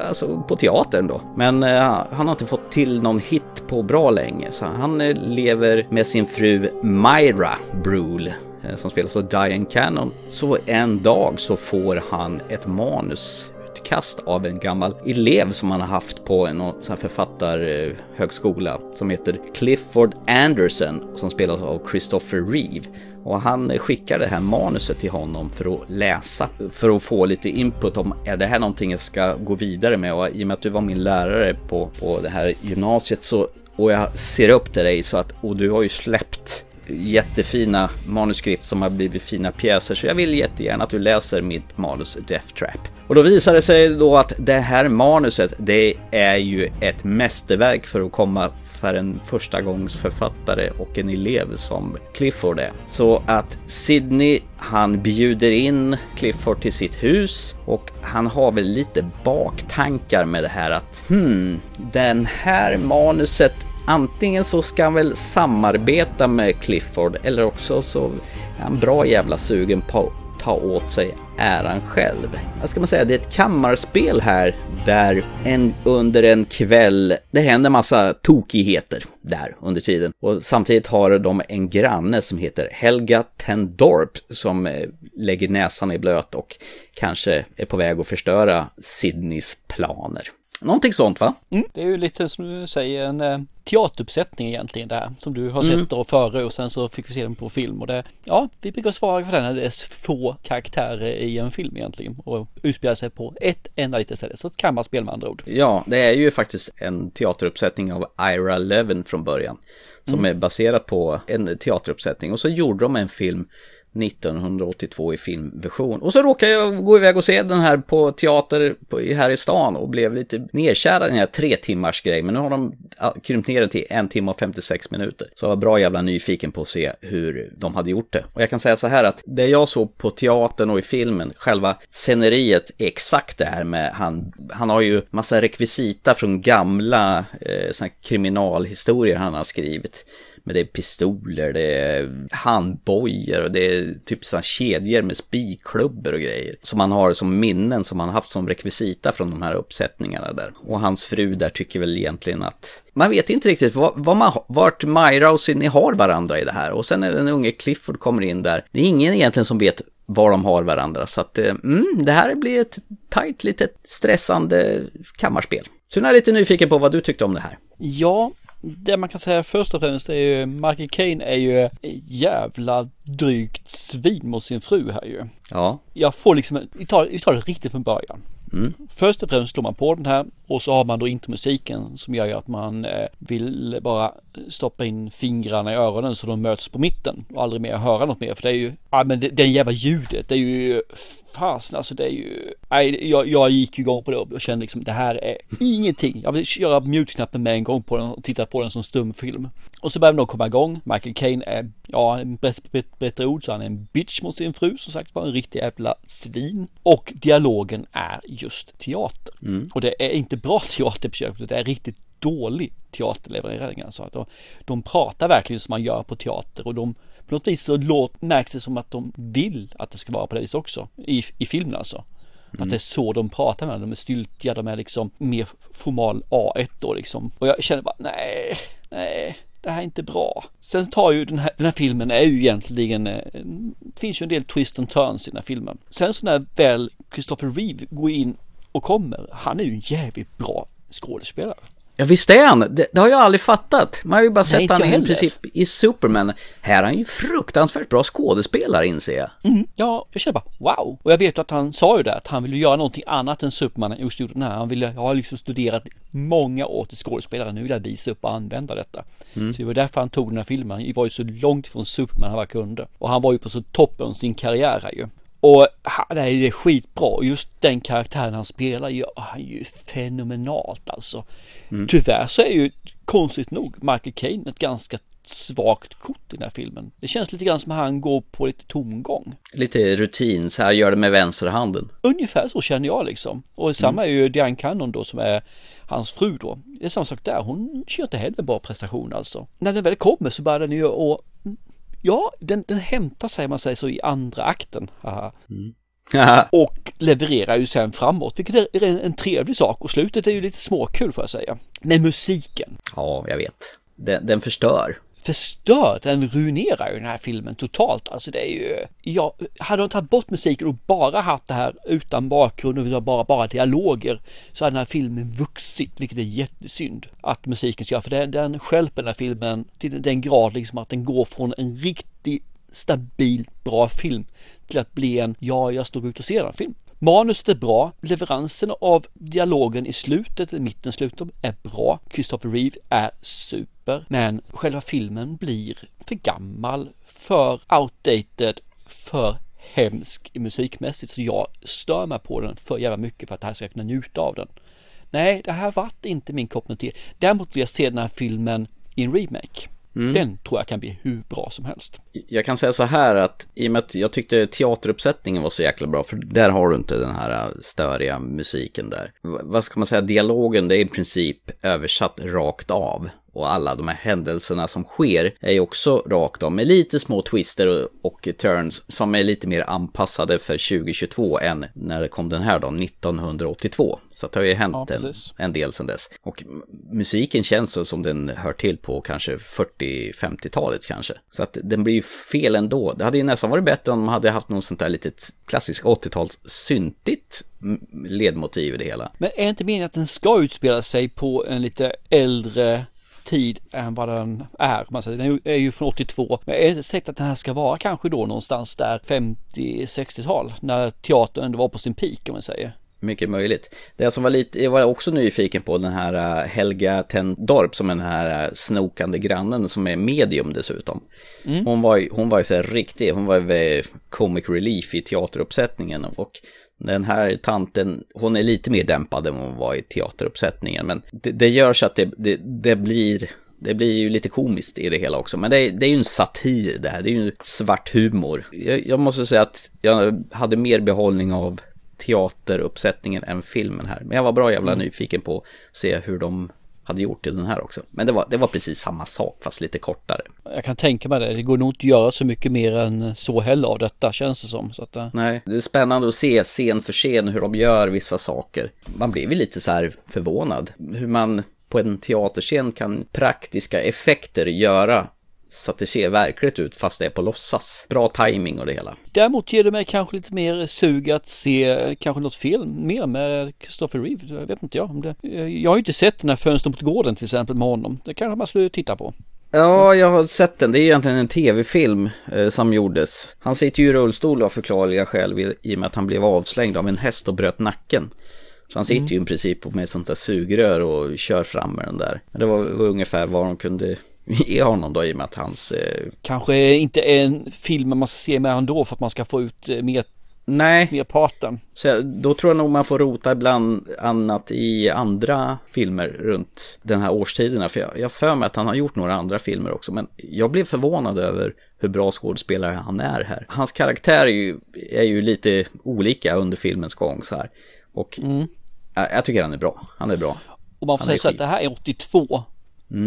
alltså på teatern då. Men han har inte fått till någon hit på bra länge, så han lever med sin fru Myra Bruhl, som spelas av Diane Cannon. Så en dag så får han ett manusutkast av en gammal elev som han har haft på en författarhögskola som heter Clifford Anderson, som spelas av Christopher Reeve. Och han skickar det här manuset till honom för att läsa, för att få lite input om, är det här någonting jag ska gå vidare med? Och i och med att du var min lärare på det här gymnasiet, så, och jag ser upp till dig, så att, och du har ju släppt jättefina manuskript som har blivit fina pjäser, så jag vill jättegärna att du läser mitt manus Deathtrap. Och då visar det sig då att det här manuset, det är ju ett mästerverk för att komma för en förstagångsförfattare och en elev som Clifford är. Så att Sidney, han bjuder in Clifford till sitt hus, och han har väl lite baktankar med det här att den här manuset, antingen så ska han väl samarbeta med Clifford, eller också så är han bra jävla sugen på att ta åt sig äran själv. Vad ska man säga, det är ett kammarspel här där under en kväll det händer massa tokigheter där under tiden. Och samtidigt har de en granne som heter Helga Tendorp som lägger näsan i blöt och kanske är på väg att förstöra Sidneys planer. Någonting sånt, va? Mm. Det är ju lite som du säger, en teateruppsättning egentligen det här, som du har sett då före, och sen så fick vi se den på film, och det, ja, vi brukar svara för den här, det är få karaktärer i en film egentligen och utspelar sig på ett enda litet ställe, så kan man spela med andra ord. Ja, det är ju faktiskt en teateruppsättning av Ira Levin från början som är baserad på en teateruppsättning, och så gjorde de en film 1982 i filmversion. Och så råkade jag gå iväg och se den här på teater här i stan och blev lite nedkärad i den här 3 timmars grej. Men nu har de krympt ner den till 1 timme och 56 minuter. Så jag var bra jävla nyfiken på att se hur de hade gjort det. Och jag kan säga så här att det jag såg på teatern och i filmen, själva sceneriet är exakt det här med han har ju massa rekvisita från gamla såna här kriminalhistorier han har skrivit. Men det är pistoler, det är handbojor och det är typ sådana kedjor med spikklubbor och grejer som man har som minnen, som man haft som rekvisita från de här uppsättningarna där. Och hans fru där tycker väl egentligen att man vet inte riktigt vart Myra och Sidney har varandra i det här. Och sen när den unge Clifford kommer in där, det är ingen egentligen som vet var de har varandra. Så att det här blir ett tajt, lite stressande kammarspel. Så nu är jag lite nyfiken på vad du tyckte om det här. Ja, det man kan säga först och främst är ju Michael Caine är ju jävla drygt svin mot sin fru här ju. Ja. Jag får liksom, vi tar det riktigt från början. Mm. Först och främst slår man på den här, och så har man då inte musiken som gör att man vill bara stoppa in fingrarna i öronen så de möts på mitten och aldrig mer höra något mer, för det är ju, ja men det jävla ljudet, det är ju fasen alltså, det är ju, nej, jag gick ju igång på det och kände liksom, det här är ingenting, jag vill köra mute-knappen med en gång på den och titta på den som stumfilm. Och så börjar man komma igång, Michael Caine är, ja, en bättre ord, så han är en bitch mot sin fru, som sagt var en riktig jävla svin, och dialogen är just teater. Och det är inte bra teater, det är riktigt dålig teaterleverering alltså. De pratar verkligen som man gör på teater, och de på något vis så märks det som att de vill att det ska vara på det viset också i filmen alltså. Att det är så de pratar med, de är styltiga, de är liksom mer formal A1 då liksom. Och jag känner bara nej, det här är inte bra. Sen tar ju den här filmen är ju egentligen, det finns ju en del twist and turns i den här filmen. Sen så när väl Christopher Reeve går in och kommer, han är ju en jävligt bra skådespelare. Ja visst är han, det har jag aldrig fattat. Man har ju bara sett han i princip i Superman. Här är han ju fruktansvärt bra skådespelare, inser jag. Mm. Ja, jag känner bara, wow. Och jag vet att han sa ju det, att han ville göra någonting annat än Superman. Just gjort den här. Han ville, jag har liksom studerat många år till skådespelare, nu vill jag visa upp och använda detta. Mm. Så det var därför han tog den här filmen. Han var ju så långt från Superman han var kunde. Och han var ju på så toppen av sin karriär här ju. Och det är skitbra. Och just den karaktären han spelar, ja, han är ju fenomenalt alltså. Mm. Tyvärr så är ju konstigt nog Michael Caine ett ganska svagt kort i den här filmen. Det känns lite grann som att han går på lite tomgång. Lite rutin, så här gör det med vänsterhanden. Ungefär så känner jag liksom. Och samma är ju Diane Cannon då, som är hans fru då. Det är samma sak där, hon kör inte heller en bra prestation alltså. När den väl kommer så börjar den ju och... Ja, den hämtar sig, man säger så, i andra akten. Mm. Och levererar ju sen framåt, vilket är en trevlig sak. Och slutet är ju lite småkul, får jag säga. Men musiken. Ja, jag vet. Den förstör. Den ruinerar ju den här filmen totalt. Alltså det är ju... Ja, hade de tagit bort musiken och bara haft det här utan bakgrund och bara dialoger, så hade den här filmen vuxit, vilket är jättesynd att musiken ska göra. För den stjälper den här filmen till den grad liksom att den går från en riktigt stabil, bra film till att bli en, ja, jag står ut och ser den film. Manuset är bra, leveransen av dialogen i slutet, eller mitten slutet, är bra. Christopher Reeve är super, men själva filmen blir för gammal, för outdated, för hemsk musikmässigt, så jag stör mig på den för jävla mycket för att det här ska kunna njuta av den. Nej, det här var inte min koppling till. Däremot vill jag se den här filmen i en remake. Mm. Den tror jag kan bli hur bra som helst. Jag kan säga så här att i och med att jag tyckte teateruppsättningen var så jäkla bra, för där har du inte den här störiga musiken där. Vad ska man säga, dialogen, det är i princip översatt rakt av. Och alla de här händelserna som sker är ju också rakt av, med lite små twister och turns som är lite mer anpassade för 2022 än när det kom den här då, 1982. Så det har ju hänt en del sedan dess. Och musiken känns så som den hör till på kanske 40-50-talet kanske. Så att den blir ju fel ändå. Det hade ju nästan varit bättre om de hade haft något sånt där litet klassiskt 80-tals syntigt ledmotiv i det hela. Men är inte meningen att den ska utspela sig på en lite äldre tid än vad den är? Man säger, den är ju från 82. Men jag är säkert att den här ska vara kanske då någonstans där 50-60-tal, när teatern ändå var på sin peak, om man säger. Mycket möjligt. Det som var lite, jag var också nyfiken på den här Helga Tendorp, som den här snokande grannen som är medium dessutom. Mm. Hon var ju så här riktig, hon var ju comic relief i teateruppsättningen, och den här tanten, hon är lite mer dämpad än hon var i teateruppsättningen, men det gör så att det blir ju lite komiskt i det hela också. Men det är ju en satir det här, det är ju svart humor. Jag måste säga att jag hade mer behållning av teateruppsättningen än filmen här. Men jag var bra jävla nyfiken på att se hur de hade gjort i den här också. Men det var precis samma sak fast lite kortare. Jag kan tänka mig det. Det går nog inte att göra så mycket mer än så heller av detta, känns det som. Så att, nej, det är spännande att se scen för scen hur de gör vissa saker. Man blir väl lite så här förvånad hur man på en teaterscen kan praktiska effekter göra så att det ser verkligt ut fast det är på låtsas. Bra timing och det hela. Däremot ger det mig kanske lite mer sug att se kanske något film mer med Christopher Reeve. Jag vet inte jag om det. Jag har ju inte sett den här Fönster mot gården till exempel med honom. Det kanske man skulle titta på. Ja, jag har sett den. Det är ju egentligen en tv-film som gjordes. Han sitter ju i rullstol av förklarliga skäl i och med att han blev avslängd av en häst och bröt nacken. Så han sitter ju i princip med ett sånt där sugrör och kör fram med den där. Men det var ungefär vad de kunde... är honom då, i och med att hans... Kanske inte en film man ska se med honom då för att man ska få ut mer parten. Så då tror jag nog man får rota bland annat i andra filmer runt den här årstiderna. För jag för mig att han har gjort några andra filmer också. Men jag blev förvånad över hur bra skådespelare han är här. Hans karaktär är ju lite olika under filmens gång så här. Och jag tycker han är bra. Han är bra. Och man får säga så att det här är 82.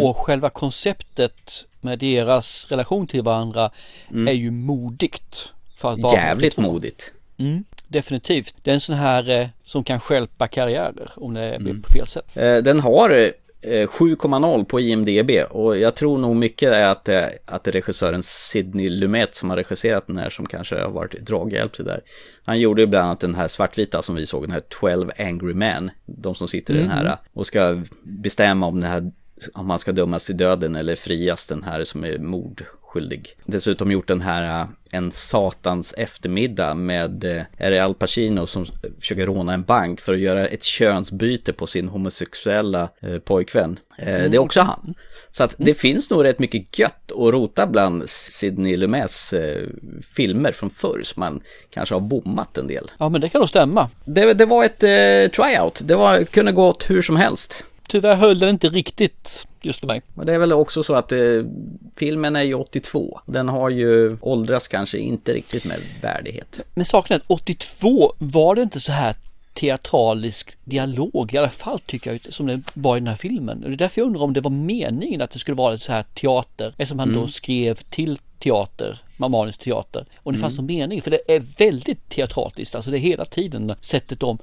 Och själva konceptet med deras relation till varandra är ju modigt. För att vara jävligt modigt. Mm, definitivt. Det är en sån här som kan stjälpa karriärer om det blir på fel sätt. Den har 7,0 på IMDb, och jag tror nog mycket är att det är regissören Sidney Lumet som har regisserat den här som kanske har varit draghjälp till det där. Han gjorde bland annat den här svartvita som vi såg, den här 12 Angry Men, de som sitter i den här och ska bestämma om den här, om man ska dömas till döden eller frias den här som är mordskyldig. Dessutom gjort den här En satans eftermiddag med är det Al Pacino som försöker råna en bank för att göra ett könsbyte på sin homosexuella pojkvän. Det är också han. Så att det finns nog rätt mycket gött att rota bland Sidney Lumets filmer från förr som man kanske har bommat en del. Ja, men det kan nog stämma. Det var ett tryout. Det kunde gå åt hur som helst. Tyvärr höll den inte riktigt just för mig. Men det är väl också så att filmen är ju 82. Den har ju åldrats kanske inte riktigt med värdighet. Men saken är att 82 var det inte så här teatralisk dialog, i alla fall tycker jag, som det var i den här filmen. Och det är därför jag undrar om det var meningen att det skulle vara så här teater, eftersom han då skrev till teater, manus teater. Och det fanns en mening, för det är väldigt teatraliskt. Alltså det är hela tiden sättet de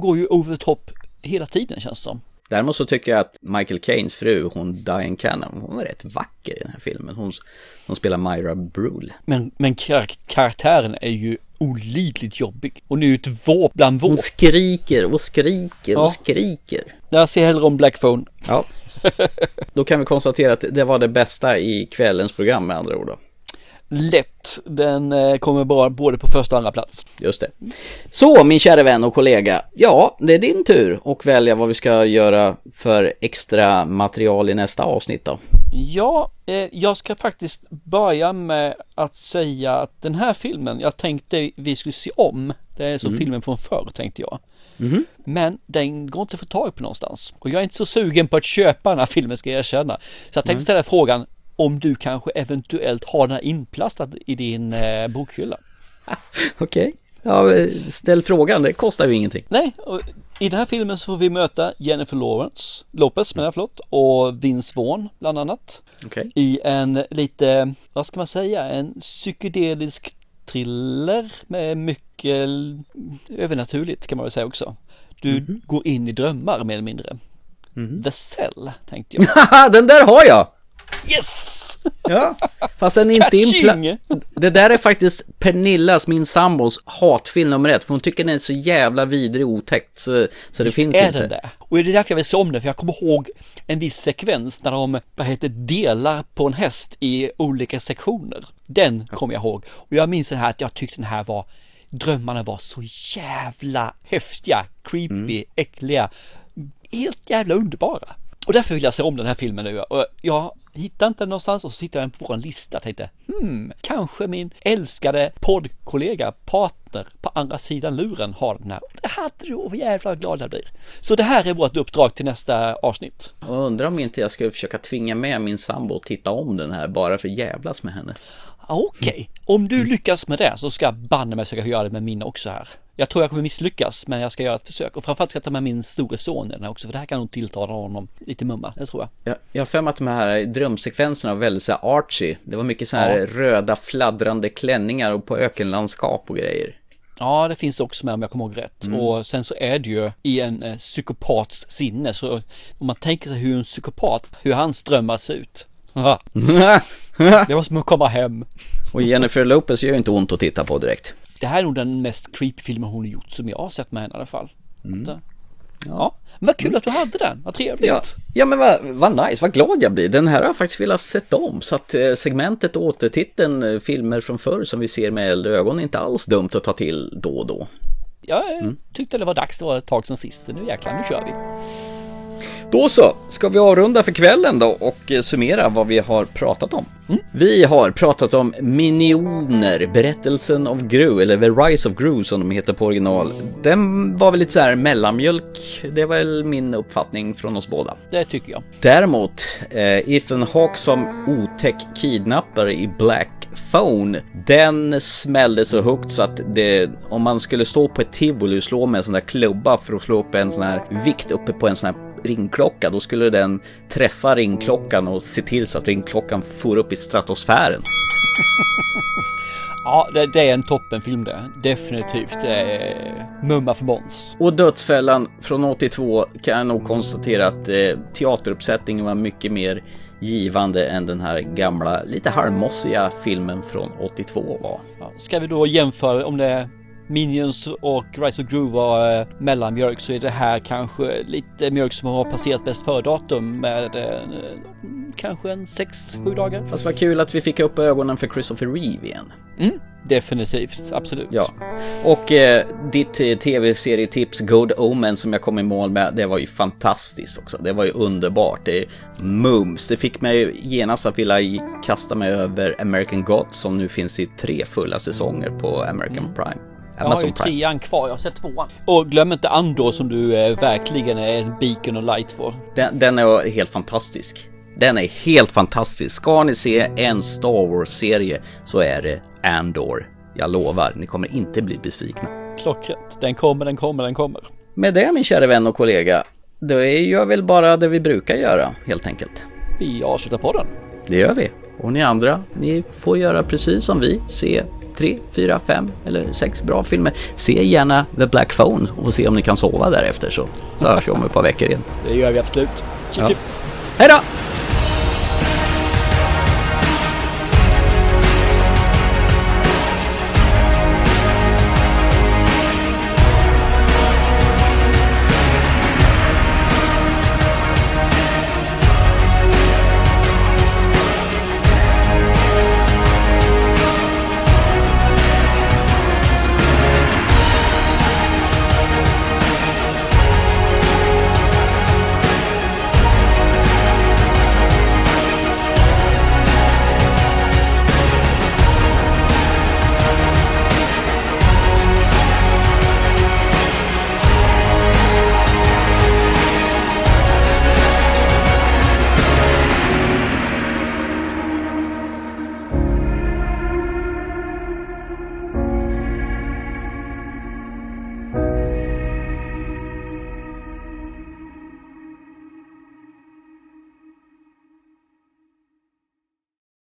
går ju over the top hela tiden, känns det som. Däremot så tycker jag att Michael Caines fru, hon Diane Cannon, hon var rätt vacker i den här filmen. Hon spelar Myra Bruhl. Men karaktären är ju olidligt jobbig. Hon är ju ett våp bland våp. Hon skriker och skriker och skriker. Jag ser hellre om Black Phone. Ja. Då kan vi konstatera att det var det bästa i kvällens program, med andra ord då. Lätt. Den kommer bara både på första och andra plats. Just det. Så, min kära vän och kollega, ja, det är din tur och välja vad vi ska göra för extra material i nästa avsnitt då. Ja, jag ska faktiskt börja med att säga att den här filmen, jag tänkte vi skulle se om. Det är så filmen från förr, tänkte jag. Mm. Men den går inte att få tag på någonstans. Och jag är inte så sugen på att köpa den här filmen, ska jag erkänna. Så jag tänkte ställa frågan om du kanske eventuellt har den inplastad i din bokhylla. Okej. Ja, ställ frågan, det kostar ju ingenting. Nej, och i den här filmen så får vi möta Jennifer Lopez och Vince Vaughn bland annat. Okej. I en lite, vad ska man säga, en psykedelisk thriller med mycket övernaturligt, kan man väl säga också. Du går in i drömmar mer eller mindre. The Cell, tänkte jag. Den där har jag! Yes! Ja, fast den inte det där är faktiskt Pernillas, min sambos, hatfilm nummer 1, för hon tycker den är så jävla vidrig och otäckt, så det finns är inte. Den där. Och det är därför jag vill se om det, för jag kommer ihåg en viss sekvens när de delar på en häst i olika sektioner. Den kommer jag ihåg. Och jag minns den här, att jag tyckte den här var, drömmarna var så jävla häftiga, creepy, äckliga, helt jävla underbara. Och därför vill jag se om den här filmen nu. Och jag hittade inte den någonstans, och så hittade jag den på vår lista och tänkte, kanske min älskade poddkollega, partner på andra sidan luren har den här. Och det hade du, och jävla glad jag blir. Så det här är vårt uppdrag till nästa avsnitt. Och undrar om inte jag skulle försöka tvinga med min sambo att titta om den här bara för jävlas med henne. Okej. Om du lyckas med det så ska jag banna mig försöka göra det med min också här. Jag tror jag kommer misslyckas, men jag ska göra ett försök. Och framförallt ska jag ta med min store son den här också, för det här kan nog tilltala honom lite mumma, det tror jag. Jag har fem att de här drömsekvenserna var väldigt så här Archie. Det var mycket så här röda fladdrande klänningar och på ökenlandskap och grejer. Ja, det finns också med, om jag kommer ihåg rätt. Och sen så är det ju i en psykopats sinne. Så om man tänker sig hur en psykopat, hur hans drömmar ser ut. Det var som att komma hem. Och Jennifer Lopez gör ju inte ont att titta på direkt. Det här är nog den mest creepy-filmen hon har gjort som jag har sett med henne i alla fall. Ja, men vad kul att du hade den, vad trevligt. Ja men vad nice, vad glad jag blir. Den här har jag faktiskt velat sätta om. Så att segmentet återtiteln, filmer från förr som vi ser med äldre ögon, är inte alls dumt att ta till då och då. Jag tyckte det var dags, det var ett tag som sist. Nu jäklar, nu kör vi. Då så, ska vi avrunda för kvällen då och summera vad vi har pratat om. Vi har pratat om Minioner, berättelsen av Gru, eller The Rise of Gru som de heter på original. Den var väl lite så här mellanmjölk, det var väl min uppfattning från oss båda. Det tycker jag. Däremot, Ethan Hawke som otäck kidnappare i Black Phone, den smällde så högt så att det, om man skulle stå på ett tivoli och slå med en sån där klubba för att slå upp en sån här vikt uppe på en sån här ringklocka, då skulle den träffa ringklockan och se till så att ringklockan får upp i stratosfären. Ja, det är en toppenfilm det. Definitivt. Det är mumma för Måns. Och Dödsfällan från 82 kan jag nog konstatera att teateruppsättningen var mycket mer givande än den här gamla, lite halvmossiga filmen från 82 var. Ja, ska vi då jämföra om det Minions och Rise of Groove var mellanmjölk, så är det här kanske lite mjölk som har passerat bäst för datum med kanske en 6-7 dagar. Fast vad kul att vi fick upp ögonen för Christopher Reeve igen. Mm, definitivt, absolut. Ja. Och ditt tv-serietips Good Omens som jag kom i mål med, det var ju fantastiskt också. Det var ju underbart. Det är mums. Det fick mig genast att vilja kasta mig över American Gods som nu finns i 3 fulla säsonger på American Prime. Amazon. Jag har ju 3 kvar, jag har sett 2. Och glöm inte Andor som du verkligen är beacon och light för. Den är helt fantastisk. Den är helt fantastisk. Ska ni se en Star Wars-serie så är det Andor. Jag lovar, ni kommer inte bli besvikna. Klockrent. Den kommer. Med det, min kära vän och kollega, då gör väl bara det vi brukar göra, helt enkelt. Vi avslutar podden. Det gör vi. Och ni andra, ni får göra precis som vi. Se 3, 4, 5 eller 6 bra filmer. Se gärna The Black Phone och se om ni kan sova därefter, så hörs vi om ett par veckor igen. Det gör vi absolut. Hej då!